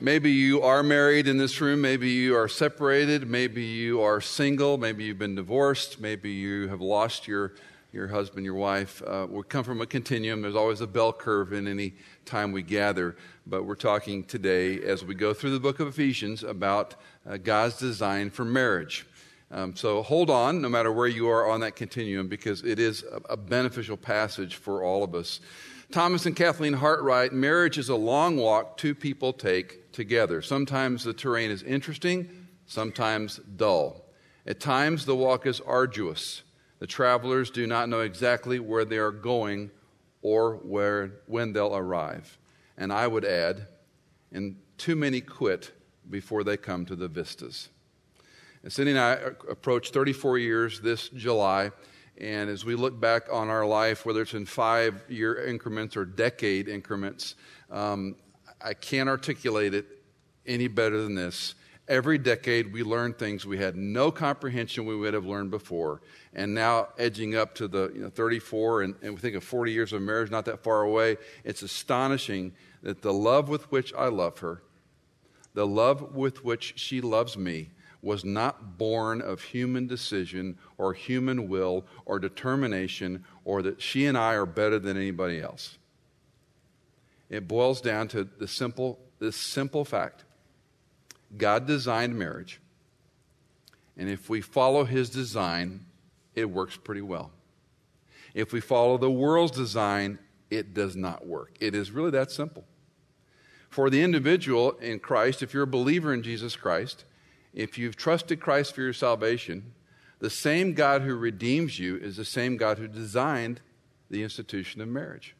Maybe you are married in this room. Maybe you are separated. Maybe you are single. Maybe you've been divorced. Maybe you have lost your husband, your wife. We come from a continuum. There's always a bell curve in any time we gather. But we're talking today, as we go through the book of Ephesians, about God's design for marriage. So hold on, no matter where you are on that continuum, because it is a beneficial passage for all of us. Thomas and Kathleen Hart write, marriage is a long walk two people take together. Sometimes the terrain is interesting, sometimes dull. At times the walk is arduous. The travelers do not know exactly where they are going or when they'll arrive. And I would add, and too many quit before they come to the vistas. And Cindy and I approached 34 years this July, and as we look back on our life, whether it's in 5-year increments or decade increments, I can't articulate it any better than this. Every decade we learn things we had no comprehension we would have learned before, and now edging up to the 34, and we think of 40 years of marriage not that far away, it's astonishing that the love with which I love her, the love with which she loves me, was not born of human decision or human will or determination or that she and I are better than anybody else. It boils down to this simple fact. God designed marriage, and if we follow His design, it works pretty well. If we follow the world's design, it does not work. It is really that simple. For the individual in Christ, if you're a believer in Jesus Christ, if you've trusted Christ for your salvation, the same God who redeems you is the same God who designed the institution of marriage.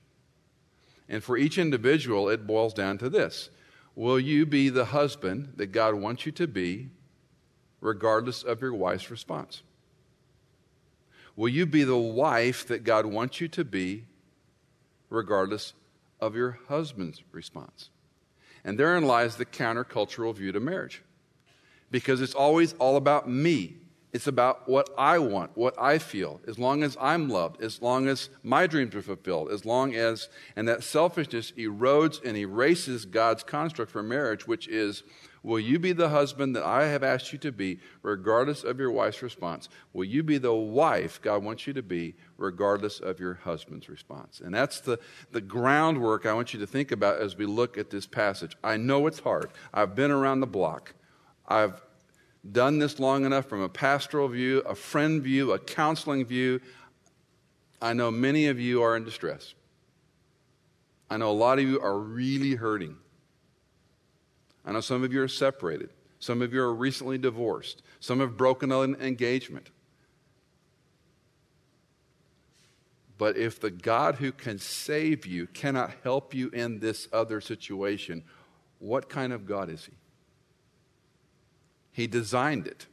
And for each individual, it boils down to this. Will you be the husband that God wants you to be, regardless of your wife's response? Will you be the wife that God wants you to be, regardless of your husband's response? And therein lies the countercultural view to marriage. Because it's always all about me. It's about what I want, what I feel, as long as I'm loved, as long as my dreams are fulfilled, as long as, and that selfishness erodes and erases God's construct for marriage, which is, will you be the husband that I have asked you to be, regardless of your wife's response? Will you be the wife God wants you to be, regardless of your husband's response? And that's the groundwork I want you to think about as we look at this passage. I know it's hard. I've been around the block. I've done this long enough from a pastoral view, a friend view, a counseling view. I know many of you are in distress. I know a lot of you are really hurting. I know some of you are separated. Some of you are recently divorced. Some have broken an engagement. But if the God who can save you cannot help you in this other situation, what kind of God is He? He designed it.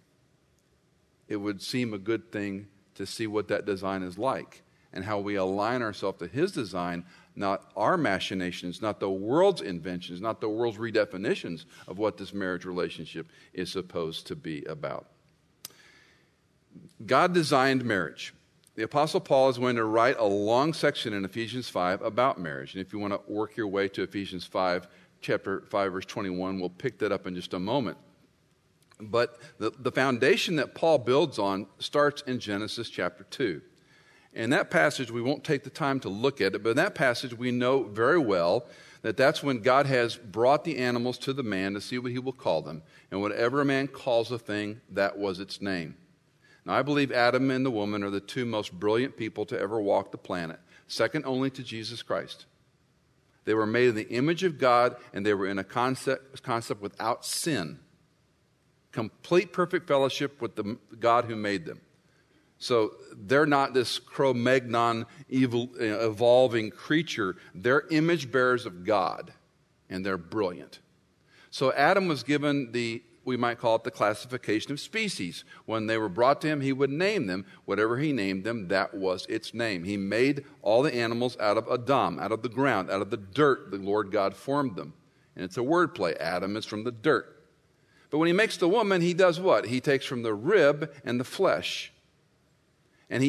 It would seem a good thing to see what that design is like and how we align ourselves to His design, not our machinations, not the world's inventions, not the world's redefinitions of what this marriage relationship is supposed to be about. God designed marriage. The Apostle Paul is going to write a long section in Ephesians 5 about marriage. And if you want to work your way to Ephesians 5, chapter 5, verse 21, we'll pick that up in just a moment. But the foundation that Paul builds on starts in Genesis chapter 2. In that passage, we won't take the time to look at it, but in that passage we know very well that that's when God has brought the animals to the man to see what he will call them. And whatever a man calls a thing, that was its name. Now I believe Adam and the woman are the two most brilliant people to ever walk the planet, second only to Jesus Christ. They were made in the image of God, and they were in a concept without sin. Complete perfect fellowship with the God who made them. So they're not this Cro-Magnon evolving creature. They're image bearers of God, and they're brilliant. So Adam was given we might call it the classification of species. When they were brought to him, he would name them. Whatever he named them, that was its name. He made all the animals out of Adam, out of the ground, out of the dirt. The Lord God formed them. And it's a wordplay. Adam is from the dirt. But when he makes the woman, he does what? He takes from the rib and the flesh. And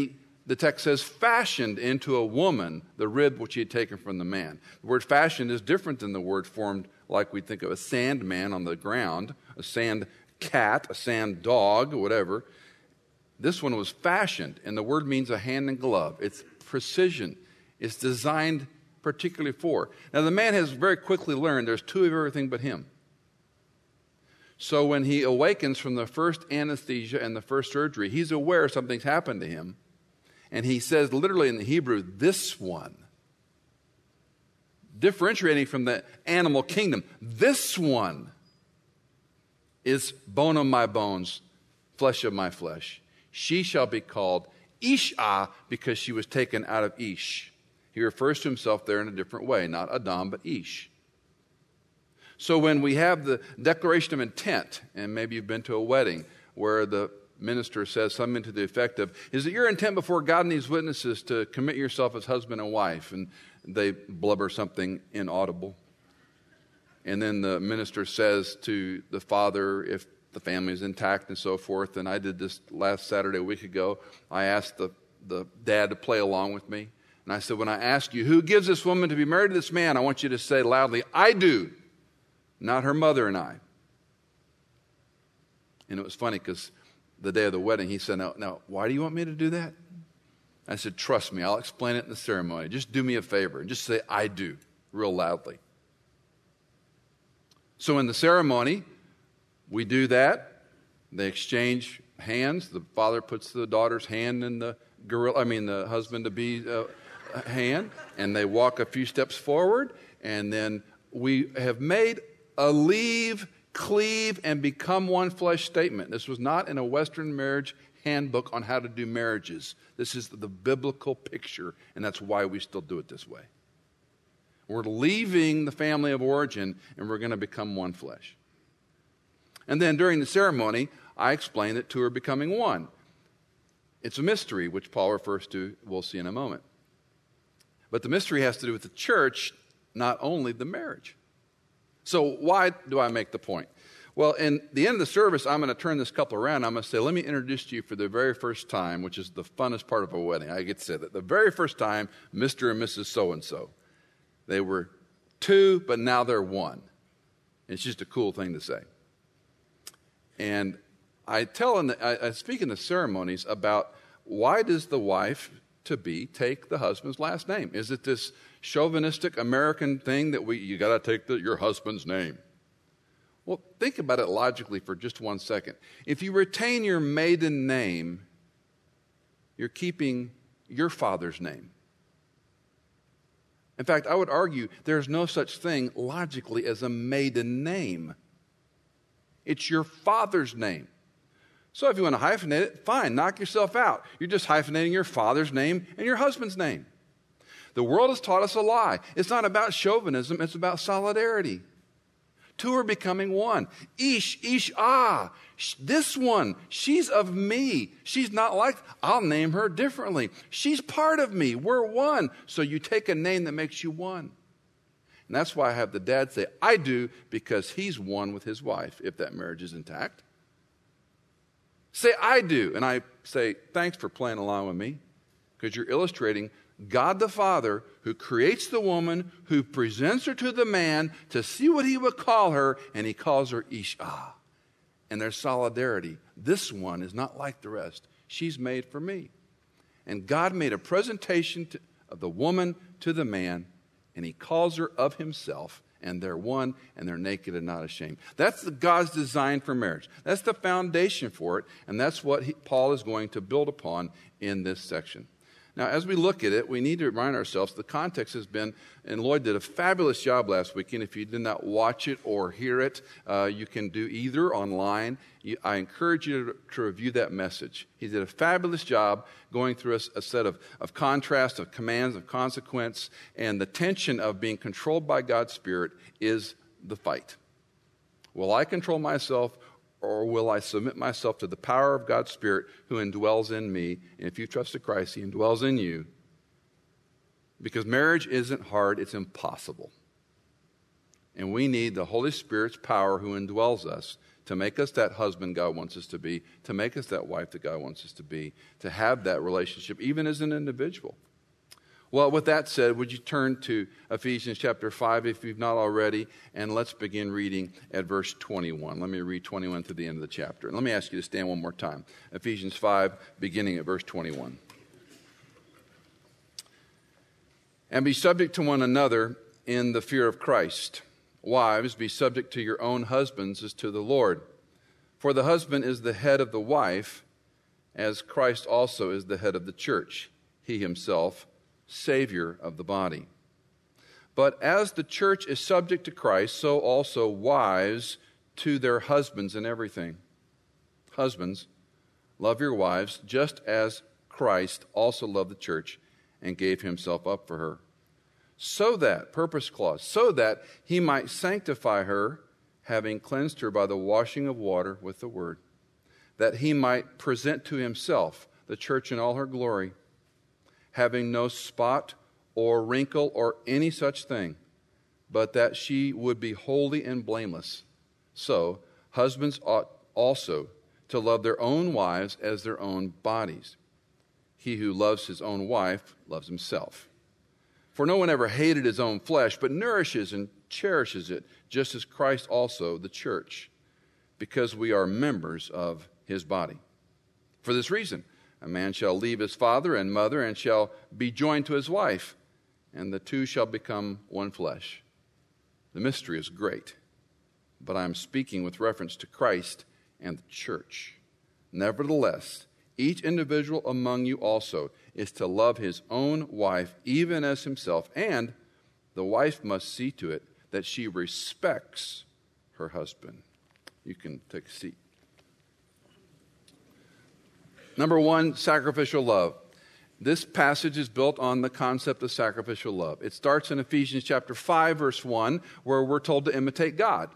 the text says, fashioned into a woman the rib which he had taken from the man. The word fashioned is different than the word formed like we'd think of a sand man on the ground, a sand cat, a sand dog, whatever. This one was fashioned, and the word means a hand and glove. It's precision. It's designed particularly for. Now, the man has very quickly learned there's two of everything but him. So when he awakens from the first anesthesia and the first surgery, he's aware something's happened to him. And he says literally in the Hebrew, this one. Differentiating from the animal kingdom, this one is bone of my bones, flesh of my flesh. She shall be called Ishah because she was taken out of Ish. He refers to himself there in a different way, not Adam, but Ish. So when we have the declaration of intent, and maybe you've been to a wedding where the minister says something to the effect of, is it your intent before God and these witnesses to commit yourself as husband and wife? And they blubber something inaudible. And then the minister says to the father, if the family is intact and so forth, and I did this last Saturday, a week ago, I asked the dad to play along with me. And I said, when I ask you, who gives this woman to be married to this man? I want you to say loudly, I do. Not her mother and I. And it was funny because the day of the wedding, he said, now, why do you want me to do that? I said, trust me, I'll explain it in the ceremony. Just do me a favor and just say, I do, real loudly. So in the ceremony, we do that. They exchange hands. The father puts the daughter's hand in the husband-to-be hand, and they walk a few steps forward, and then we have made a leave, cleave, and become one flesh statement. This was not in a Western marriage handbook on how to do marriages. This is the biblical picture, and that's why we still do it this way. We're leaving the family of origin, and we're going to become one flesh. And then during the ceremony, I explained that two are becoming one. It's a mystery, which Paul refers to, we'll see in a moment. But the mystery has to do with the church, not only the marriage. So why do I make the point? Well, in the end of the service, I'm going to turn this couple around. I'm going to say, let me introduce to you for the very first time, which is the funnest part of a wedding. I get to say that. The very first time, Mr. and Mrs. So-and-so. They were two, but now they're one. It's just a cool thing to say. And I speak in the ceremonies about why does the wife-to-be take the husband's last name? Is it this chauvinistic American thing that you got to take your husband's name? Well, think about it logically for just 1 second. If you retain your maiden name, you're keeping your father's name. In fact, I would argue there's no such thing logically as a maiden name. It's your father's name. So if you want to hyphenate it, fine, knock yourself out. You're just hyphenating your father's name and your husband's name. The world has taught us a lie. It's not about chauvinism, it's about solidarity. Two are becoming one. Ish, ish, ah, this one, she's of me. She's not like, I'll name her differently. She's part of me, we're one. So you take a name that makes you one. And that's why I have the dad say, I do, because he's one with his wife, if that marriage is intact. Say, I do. And I say, thanks for playing along with me, because you're illustrating God the Father, who creates the woman, who presents her to the man to see what he would call her, and he calls her Ishah. And there's solidarity. This one is not like the rest. She's made for me. And God made a presentation of the woman to the man, and he calls her of himself, and they're one, and they're naked and not ashamed. That's God's design for marriage. That's the foundation for it, and that's what Paul is going to build upon in this section. Now, as we look at it, we need to remind ourselves the context has been, and Lloyd did a fabulous job last weekend. If you did not watch it or hear it, you can do either online. I encourage you to review that message. He did a fabulous job going through a set of contrast, of commands, of consequence, and the tension of being controlled by God's Spirit is the fight. Will I control myself, or will I submit myself to the power of God's Spirit who indwells in me? And if you trust in Christ, he indwells in you. Because marriage isn't hard, it's impossible. And we need the Holy Spirit's power who indwells us to make us that husband God wants us to be, to make us that wife that God wants us to be, to have that relationship, even as an individual. Well, with that said, would you turn to Ephesians chapter 5 if you've not already, and let's begin reading at verse 21. Let me read 21 to the end of the chapter. And let me ask you to stand one more time. Ephesians 5, beginning at verse 21. And be subject to one another in the fear of Christ. Wives, be subject to your own husbands as to the Lord. For the husband is the head of the wife, as Christ also is the head of the church, he himself, Savior of the body. But as the church is subject to Christ, so also wives to their husbands in everything. Husbands, love your wives, just as Christ also loved the church and gave himself up for her, so that, purpose clause, so that he might sanctify her, having cleansed her by the washing of water with the word, that he might present to himself the church in all her glory, having no spot or wrinkle or any such thing, but that she would be holy and blameless. So husbands ought also to love their own wives as their own bodies. He who loves his own wife loves himself. For no one ever hated his own flesh, but nourishes and cherishes it, just as Christ also the church, because we are members of his body. For this reason, a man shall leave his father and mother and shall be joined to his wife, and the two shall become one flesh. The mystery is great, but I am speaking with reference to Christ and the church. Nevertheless, each individual among you also is to love his own wife even as himself, and the wife must see to it that she respects her husband. You can take a seat. Number one, sacrificial love. This passage is built on the concept of sacrificial love. It starts in Ephesians chapter 5, verse 1, where we're told to imitate God.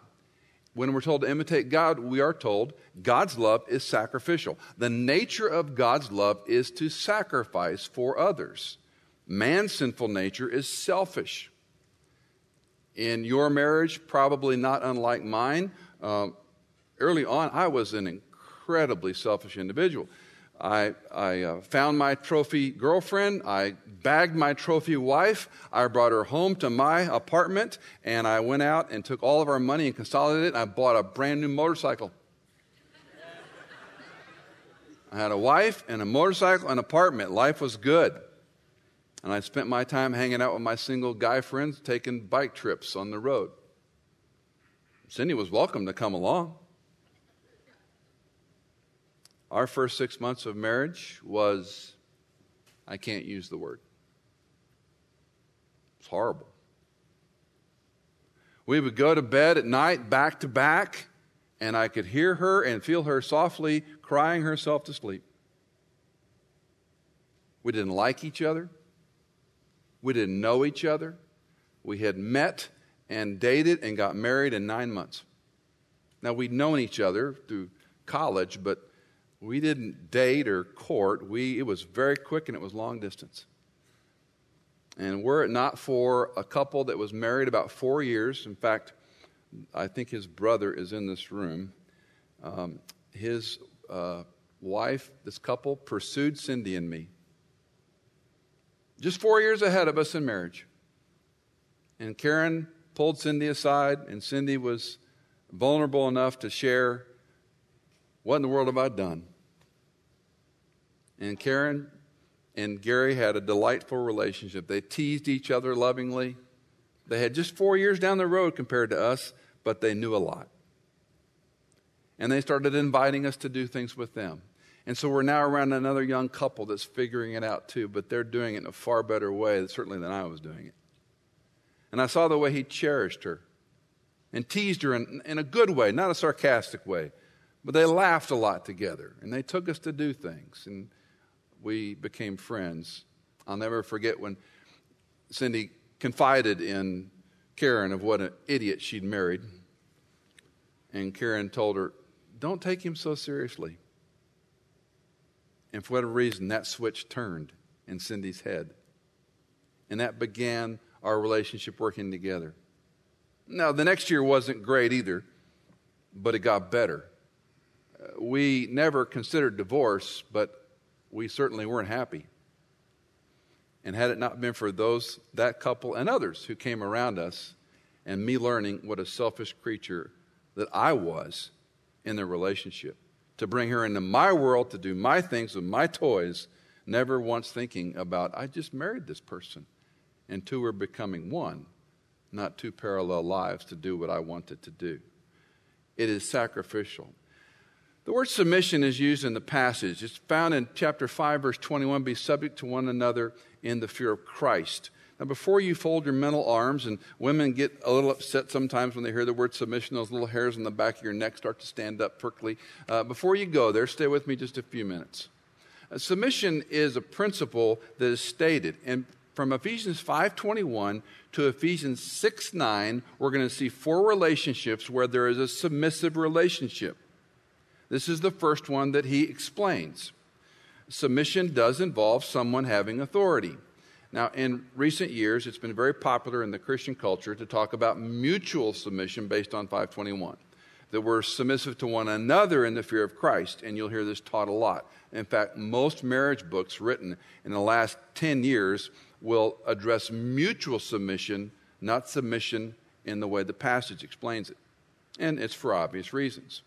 When we're told to imitate God, we are told God's love is sacrificial. The nature of God's love is to sacrifice for others. Man's sinful nature is selfish. In your marriage, probably not unlike mine, early on I was an incredibly selfish individual. I found my trophy girlfriend, I bagged my trophy wife, I brought her home to my apartment, and I went out and took all of our money and consolidated it, and I bought a brand new motorcycle. I had a wife and a motorcycle and an apartment. Life was good. And I spent my time hanging out with my single guy friends, taking bike trips on the road. Cindy was welcome to come along. Our first 6 months of marriage was, I can't use the word. It's horrible. We would go to bed at night back to back, and I could hear her and feel her softly crying herself to sleep. We didn't like each other. We didn't know each other. We had met and dated and got married in 9 months. Now, we'd known each other through college, but we didn't date or court. It was very quick, and it was long distance. And were it not for a couple that was married about 4 years, in fact, I think his brother is in this room, his wife, this couple, pursued Cindy and me. Just 4 years ahead of us in marriage. And Karen pulled Cindy aside, and Cindy was vulnerable enough to share, what in the world have I done? And Karen and Gary had a delightful relationship. They teased each other lovingly. They had just 4 years down the road compared to us, but they knew a lot. And they started inviting us to do things with them. And so we're now around another young couple that's figuring it out too, but they're doing it in a far better way, certainly than I was doing it. And I saw the way he cherished her and teased her in a good way, not a sarcastic way. But they laughed a lot together, and they took us to do things, and we became friends. I'll never forget when Cindy confided in Karen of what an idiot she'd married, and Karen told her, don't take him so seriously. And for whatever reason, that switch turned in Cindy's head, and that began our relationship working together. Now, the next year wasn't great either, but it got better. We never considered divorce, but we certainly weren't happy. And had it not been for those, that couple and others who came around us and me learning what a selfish creature that I was in their relationship, to bring her into my world, to do my things with my toys, never once thinking about, I just married this person, and two were becoming one, not two parallel lives to do what I wanted to do. It is sacrificial. The word submission is used in the passage. It's found in chapter 5, verse 21, be subject to one another in the fear of Christ. Now, before you fold your mental arms, and women get a little upset sometimes when they hear the word submission, those little hairs on the back of your neck start to stand up prickly. Before you go there, stay with me just a few minutes. Submission is a principle that is stated. And from Ephesians 5:21 to Ephesians 6:9, we're going to see four relationships where there is a submissive relationship. This is the first one that he explains. Submission does involve someone having authority. Now, in recent years, it's been very popular in the Christian culture to talk about mutual submission based on 5:21, that we're submissive to one another in the fear of Christ, and you'll hear this taught a lot. In fact, most marriage books written in the last 10 years will address mutual submission, not submission in the way the passage explains it, and it's for obvious reasons.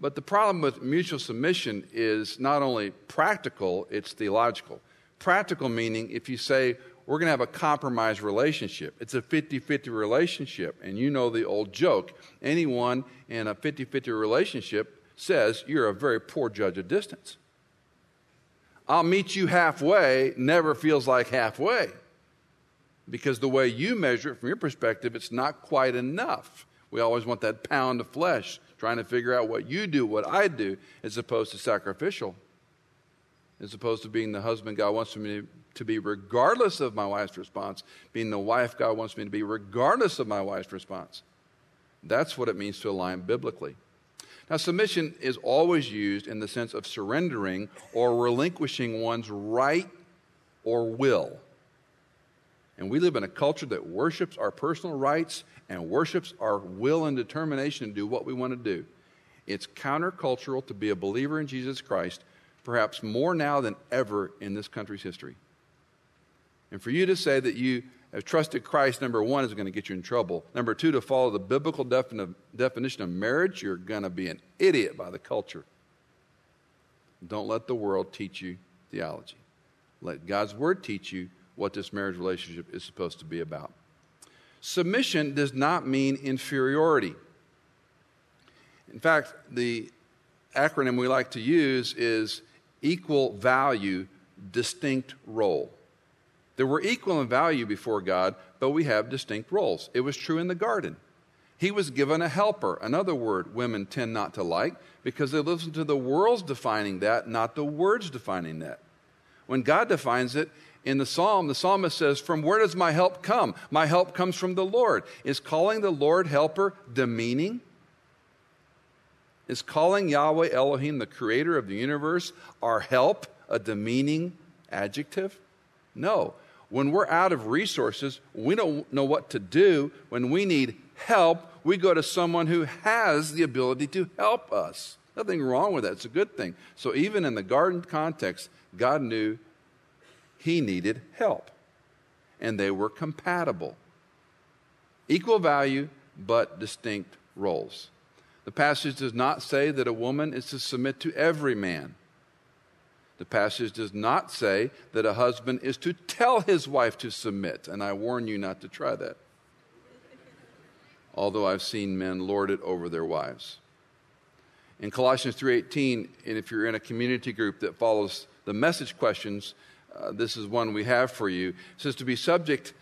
But the problem with mutual submission is not only practical, it's theological. Practical meaning, if you say, we're going to have a compromise relationship. It's a 50-50 relationship. And you know the old joke. Anyone in a 50-50 relationship says, you're a very poor judge of distance. I'll meet you halfway never feels like halfway. Because the way you measure it from your perspective, it's not quite enough. We always want that pound of flesh, trying to figure out what you do, what I do, as opposed to sacrificial. As opposed to being the husband God wants me to be regardless of my wife's response, being the wife God wants me to be regardless of my wife's response. That's what it means to align biblically. Now, submission is always used in the sense of surrendering or relinquishing one's right or will. And we live in a culture that worships our personal rights and worships our will and determination to do what we want to do. It's countercultural to be a believer in Jesus Christ, perhaps more now than ever in this country's history. And for you to say that you have trusted Christ, number one, is going to get you in trouble. Number two, to follow the biblical definition of marriage, you're going to be an idiot by the culture. Don't let the world teach you theology. Let God's word teach you what this marriage relationship is supposed to be about. Submission does not mean inferiority. In fact, the acronym we like to use is equal value, distinct role. That we're equal in value before God, but we have distinct roles. It was true in the garden. He was given a helper, another word women tend not to like, because they listen to the world's defining that, not the word's defining that. When God defines it in the psalm, the psalmist says, from where does my help come? My help comes from the Lord. Is calling the Lord helper demeaning? Is calling Yahweh Elohim, the creator of the universe, our help, a demeaning adjective? No. When we're out of resources, we don't know what to do. When we need help, we go to someone who has the ability to help us. Nothing wrong with that. It's a good thing. So even in the garden context, God knew he needed help, and they were compatible. Equal value, but distinct roles. The passage does not say that a woman is to submit to every man. The passage does not say that a husband is to tell his wife to submit, and I warn you not to try that. Although I've seen men lord it over their wives. In Colossians 3:18, and if you're in a community group that follows the message questions, this is one we have for you. It says to be subject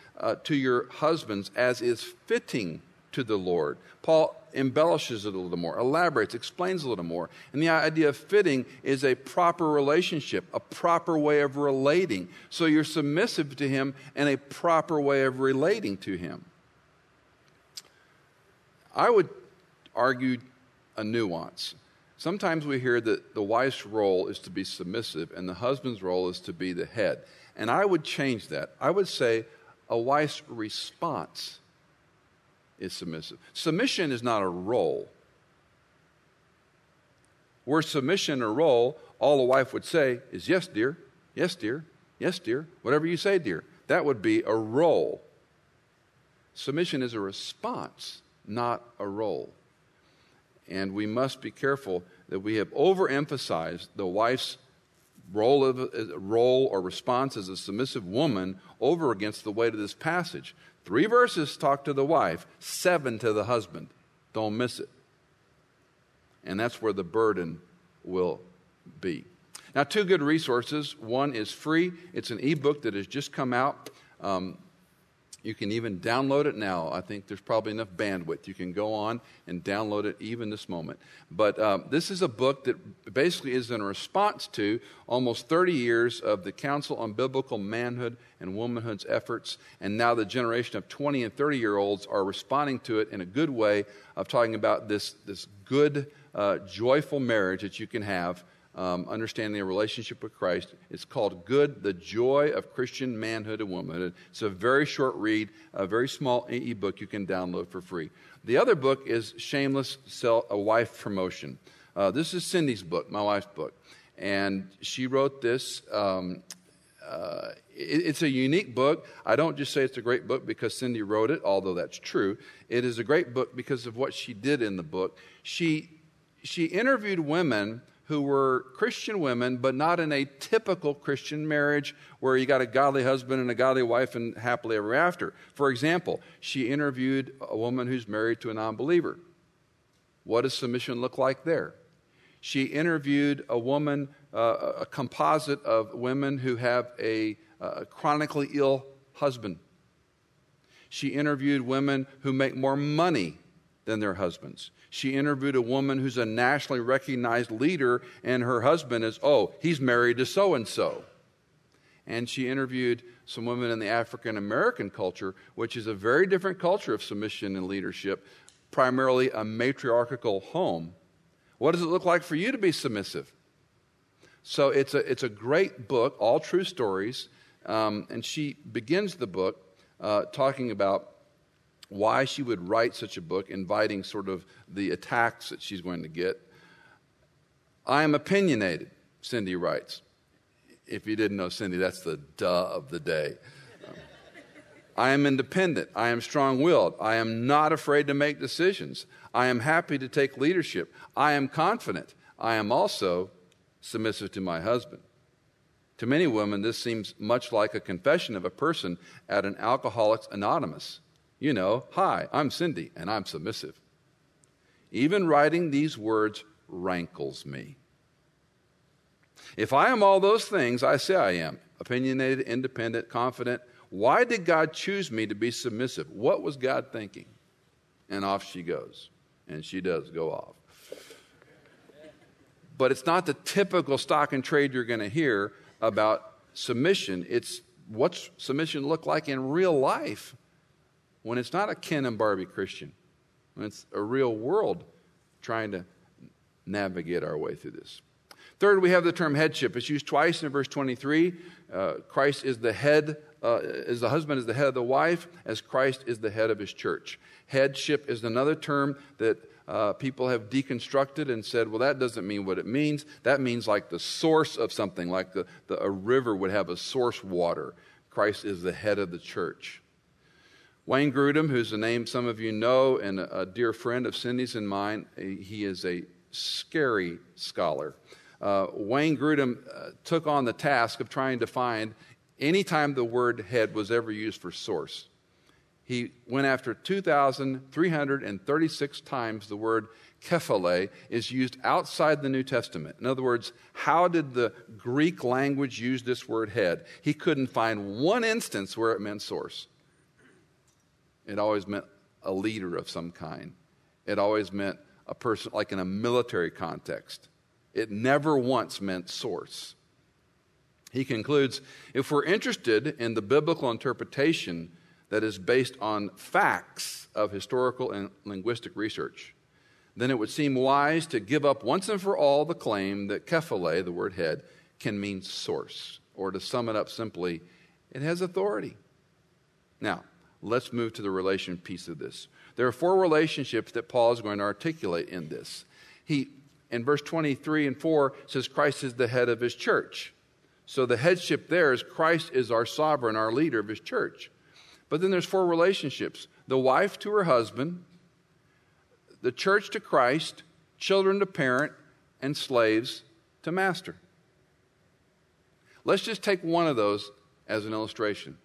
to your husbands as is fitting to the Lord. Paul embellishes it a little more, elaborates, explains a little more. And the idea of fitting is a proper relationship, a proper way of relating. So you're submissive to him and a proper way of relating to him. I would argue a nuance. Sometimes we hear that the wife's role is to be submissive and the husband's role is to be the head. And I would change that. I would say a wife's response is submissive. Submission is not a role. Were submission a role, all a wife would say is, yes, dear, Yes, dear. Whatever you say, dear. That would be a role. Submission is a response, not a role. And we must be careful that we have overemphasized the wife's role or response as a submissive woman over against the weight of this passage. 3 verses talk to the wife, 7 to the husband. Don't miss it. And that's where the burden will be. Now, 2 good resources. One is free. It's an ebook that has just come out. You can even download it now. I think there's probably enough bandwidth. You can go on and download it even this moment. But this is a book that basically is in response to almost 30 years of the Council on Biblical Manhood and Womanhood's efforts. And now the generation of 20 and 30-year-olds are responding to it in a good way of talking about this good, joyful marriage that you can have, understanding a relationship with Christ. It's called Good, the Joy of Christian Manhood and Womanhood. It's a very short read, a very small e-book you can download for free. The other book is Shameless Wife Promotion. This is Cindy's book, my wife's book. And she wrote this. It's a unique book. I don't just say it's a great book because Cindy wrote it, although that's true. It is a great book because of what she did in the book. She interviewed women who were Christian women, but not in a typical Christian marriage where you got a godly husband and a godly wife and happily ever after. For example, she interviewed a woman who's married to a non-believer. What does submission look like there? She interviewed a woman, a composite of women who have a chronically ill husband. She interviewed women who make more money than their husbands. She interviewed a woman who's a nationally recognized leader, and her husband is, he's married to so-and-so. And she interviewed some women in the African-American culture, which is a very different culture of submission and leadership, primarily a matriarchal home. What does it look like for you to be submissive? So it's a great book, all true stories, and she begins the book talking about why she would write such a book, inviting sort of the attacks that she's going to get. I am opinionated, Cindy writes. If you didn't know Cindy, that's the duh of the day. I am independent. I am strong-willed. I am not afraid to make decisions. I am happy to take leadership. I am confident. I am also submissive to my husband. To many women, this seems much like a confession of a person at an Alcoholics Anonymous. You know, hi, I'm Cindy, and I'm submissive. Even writing these words rankles me. If I am all those things I say I am, opinionated, independent, confident, why did God choose me to be submissive? What was God thinking? And off she goes. And she does go off. But it's not the typical stock and trade you're going to hear about submission. It's what's submission look like in real life, when it's not a Ken and Barbie Christian, when it's a real world trying to navigate our way through this. Third, we have the term headship. It's used twice in verse 23. Christ is the head, as the husband is the head of the wife, as Christ is the head of his church. Headship is another term that people have deconstructed and said, well, that doesn't mean what it means. That means like the source of something, like a river would have a source water. Christ is the head of the church. Wayne Grudem, who's a name some of you know and a dear friend of Cindy's and mine, he is a scary scholar. Wayne Grudem took on the task of trying to find any time the word head was ever used for source. He went after 2,336 times the word kephale is used outside the New Testament. In other words, how did the Greek language use this word head? He couldn't find one instance where it meant source. It always meant a leader of some kind. It always meant a person, like in a military context. It never once meant source. He concludes, if we're interested in the biblical interpretation that is based on facts of historical and linguistic research, then it would seem wise to give up once and for all the claim that kephale, the word head, can mean source. Or to sum it up simply, it has authority. Now, let's move to the relation piece of this. There are 4 relationships that Paul is going to articulate in this. He, in verse 23 and 4, says Christ is the head of his church. So the headship there is Christ is our sovereign, our leader of his church. But then there's four relationships. The wife to her husband, the church to Christ, children to parent, and slaves to master. Let's just take one of those as an illustration.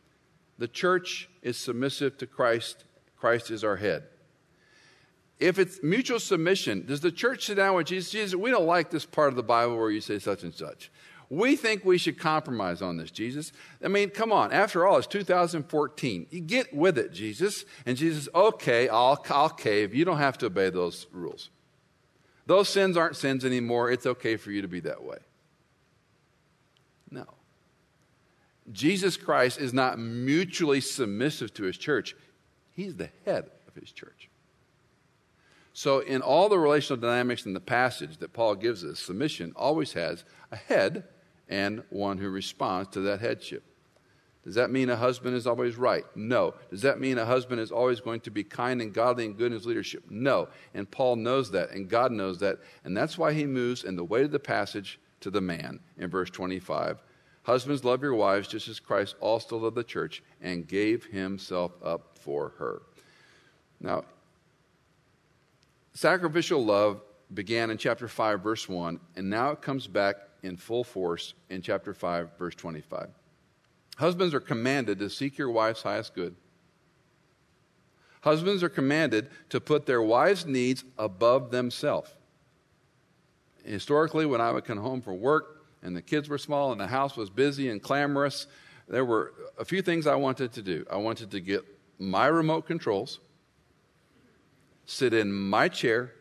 The church is submissive to Christ. Christ is our head. If it's mutual submission, does the church sit down with Jesus? Jesus, we don't like this part of the Bible where you say such and such. We think we should compromise on this, Jesus. I mean, come on. After all, it's 2014. You get with it, Jesus. And Jesus, okay, I'll cave. You don't have to obey those rules. Those sins aren't sins anymore. It's okay for you to be that way. No. Jesus Christ is not mutually submissive to his church. He's the head of his church. So in all the relational dynamics in the passage that Paul gives us, submission always has a head and one who responds to that headship. Does that mean a husband is always right? No. Does that mean a husband is always going to be kind and godly and good in his leadership? No. And Paul knows that, and God knows that, and that's why he moves in the weight of the passage to the man in verse 25. Husbands, love your wives just as Christ also loved the church and gave himself up for her. Now, sacrificial love began in chapter 5, verse 1, and now it comes back in full force in chapter 5, verse 25. Husbands are commanded to seek your wife's highest good. Husbands are commanded to put their wives' needs above themselves. Historically, when I would come home from work and the kids were small and the house was busy and clamorous, there were a few things I wanted to do. I wanted to get my remote controls, sit in my chair,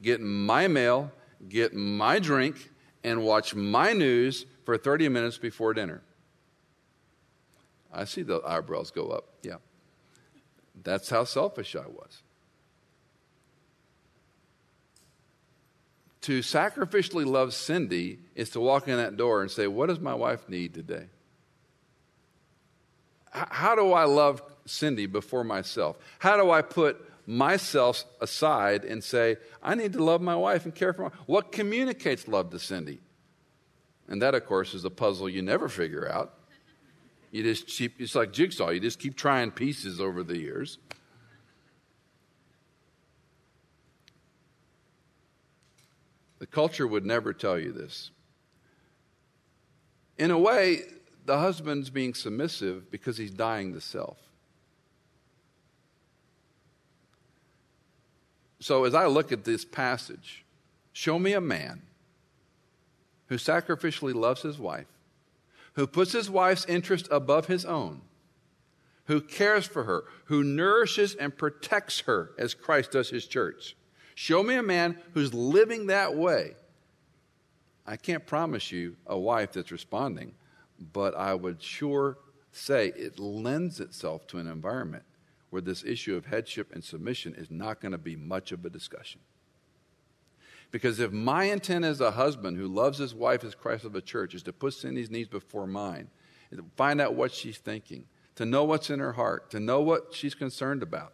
get my mail, get my drink, and watch my news for 30 minutes before dinner. I see the eyebrows go up, yeah. That's how selfish I was. To sacrificially love Cindy is to walk in that door and say, what does my wife need today? How do I love Cindy before myself? How do I put myself aside and say, I need to love my wife and care for my wife? What communicates love to Cindy? And that, of course, is a puzzle you never figure out. You just keep, it's like jigsaw. You just keep trying pieces over the years. The culture would never tell you this. In a way, the husband's being submissive because he's dying to self. So as I look at this passage, show me a man who sacrificially loves his wife, who puts his wife's interest above his own, who cares for her, who nourishes and protects her as Christ does his church. Show me a man who's living that way. I can't promise you a wife that's responding, but I would sure say it lends itself to an environment where this issue of headship and submission is not going to be much of a discussion. Because if my intent as a husband who loves his wife as Christ of the church is to put Cindy's needs before mine, to find out what she's thinking, to know what's in her heart, to know what she's concerned about,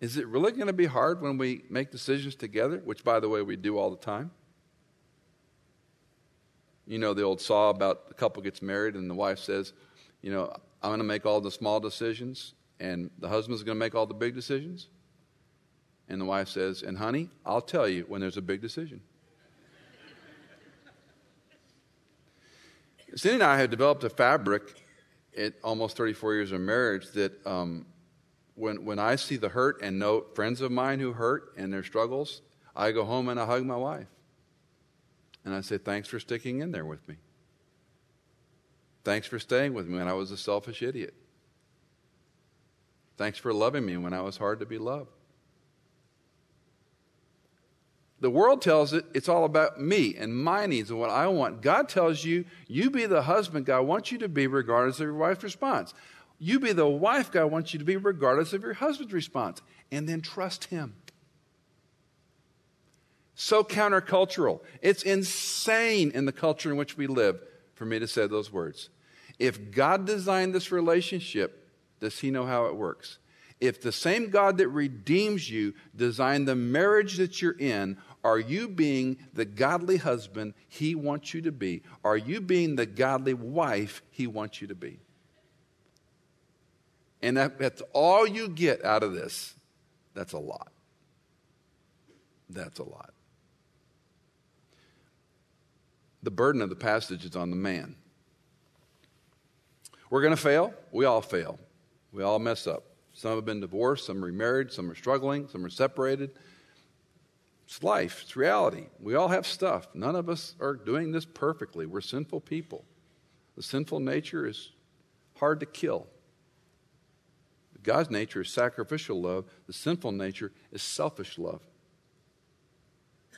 is it really going to be hard when we make decisions together, which, by the way, we do all the time? You know the old saw about the couple gets married and the wife says, you know, I'm going to make all the small decisions and the husband's going to make all the big decisions. And the wife says, and honey, I'll tell you when there's a big decision. Cindy and I have developed a fabric at almost 34 years of marriage that when I see the hurt and know friends of mine who hurt and their struggles, I go home and I hug my wife. And I say, thanks for sticking in there with me. Thanks for staying with me when I was a selfish idiot. Thanks for loving me when I was hard to be loved. The world tells it it's all about me and my needs and what I want. God tells you, you be the husband God wants you to be regardless of your wife's response. You be the wife God wants you to be regardless of your husband's response. And then trust him. So countercultural. It's insane in the culture in which we live for me to say those words. If God designed this relationship, does he know how it works? if the same God that redeems you designed the marriage that you're in, are you being the godly husband he wants you to be? Are you being the godly wife he wants you to be? And that's all you get out of this. That's a lot. That's a lot. The burden of the passage is on the man. We're going to fail. We all fail. We all mess up. Some have been divorced, some remarried, some are struggling, some are separated. It's life. It's reality. We all have stuff. None of us are doing this perfectly. We're sinful people. The sinful nature is hard to kill. God's nature is sacrificial love. The sinful nature is selfish love.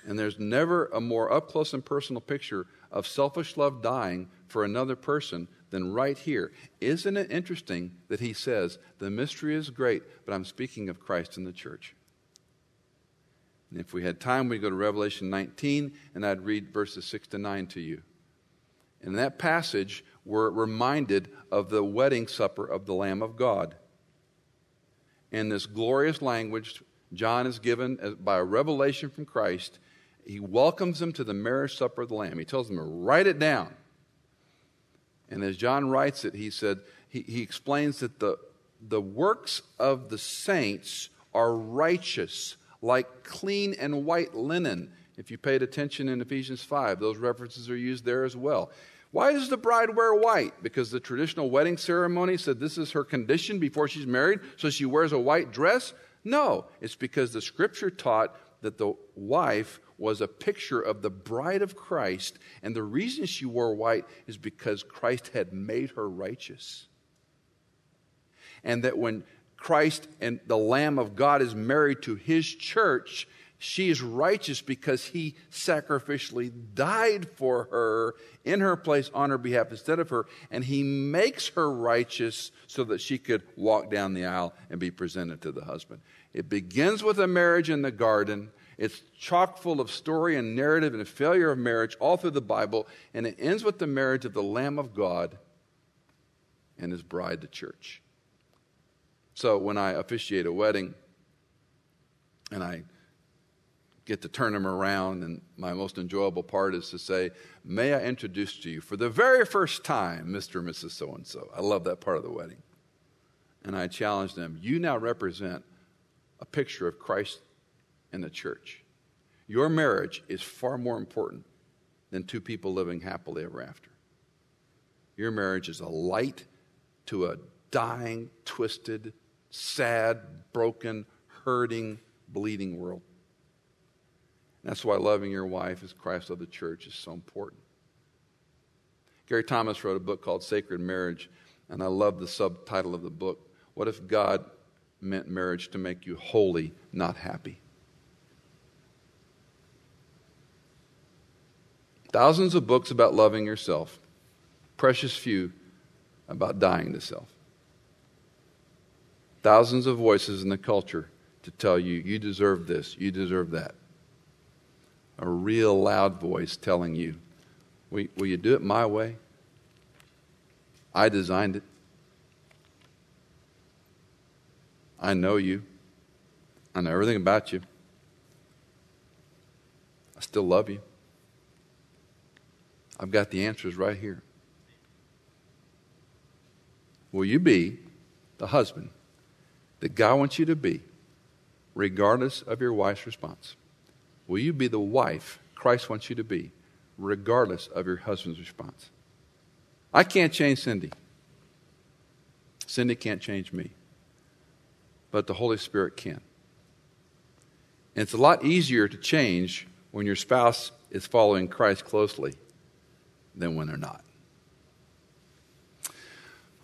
And there's never a more up-close and personal picture of selfish love dying for another person than right here. Isn't it interesting that he says, the mystery is great, but I'm speaking of Christ and the church. And if we had time, we'd go to Revelation 19, and I'd read verses 6 to 9 to you. In that passage, we're reminded of the wedding supper of the Lamb of God. And this glorious language John is given by a revelation from Christ. He welcomes them to the marriage supper of the Lamb. He tells them to write it down. And as John writes it, he explains that the works of the saints are righteous, like clean and white linen. If you paid attention in Ephesians 5, those references are used there as well. Why does the bride wear white? Because the traditional wedding ceremony said this is her condition before she's married, so she wears a white dress? No, it's because the Scripture taught that the wife was a picture of the bride of Christ, and the reason she wore white is because Christ had made her righteous. And that when Christ and the Lamb of God is married to his church, she is righteous because he sacrificially died for her in her place on her behalf instead of her, and he makes her righteous so that she could walk down the aisle and be presented to the husband. It begins with a marriage in the garden. It's chock full of story and narrative and failure of marriage all through the Bible, and it ends with the marriage of the Lamb of God and his bride, the church. So when I officiate a wedding and I get to turn them around, and my most enjoyable part is to say, may I introduce to you for the very first time Mr. and Mrs. So-and-so. I love that part of the wedding. And I challenge them, you now represent a picture of Christ and the church. Your marriage is far more important than two people living happily ever after. Your marriage is a light to a dying, twisted, sad, broken, hurting, bleeding world. That's why loving your wife as Christ loved the church is so important. Gary Thomas wrote a book called Sacred Marriage, and I love the subtitle of the book. What if God meant marriage to make you holy, not happy? Thousands of books about loving yourself, precious few about dying to self. Thousands of voices in the culture to tell you, you deserve this, you deserve that. A real loud voice telling you, will you do it my way? I designed it. I know you. I know everything about you. I still love you. I've got the answers right here. Will you be the husband that God wants you to be, regardless of your wife's response? Will you be the wife Christ wants you to be, regardless of your husband's response? I can't change Cindy. Cindy can't change me. But the Holy Spirit can. And it's a lot easier to change when your spouse is following Christ closely than when they're not.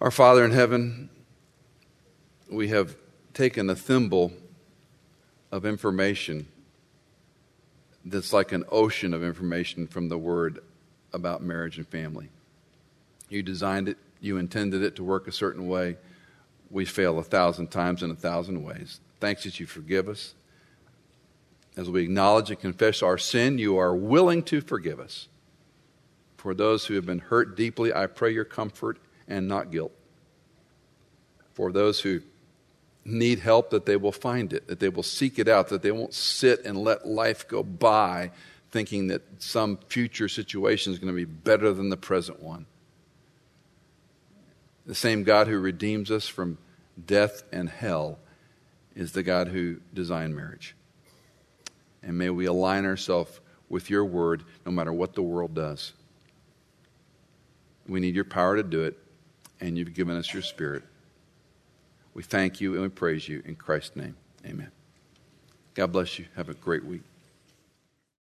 Our Father in heaven, we have taken a thimble of information that's like an ocean of information from the Word about marriage and family. You designed it. You intended it to work a certain way. We fail 1,000 times in 1,000 ways. Thanks that you forgive us. As we acknowledge and confess our sin, you are willing to forgive us. For those who have been hurt deeply, I pray your comfort and not guilt. For those who need help, that they will find it, that they will seek it out, that they won't sit and let life go by thinking that some future situation is going to be better than the present one. The same God who redeems us from death and hell is the God who designed marriage. And may we align ourselves with your word no matter what the world does. We need your power to do it, and you've given us your Spirit. We thank you and we praise you in Christ's name. Amen. God bless you. Have a great week.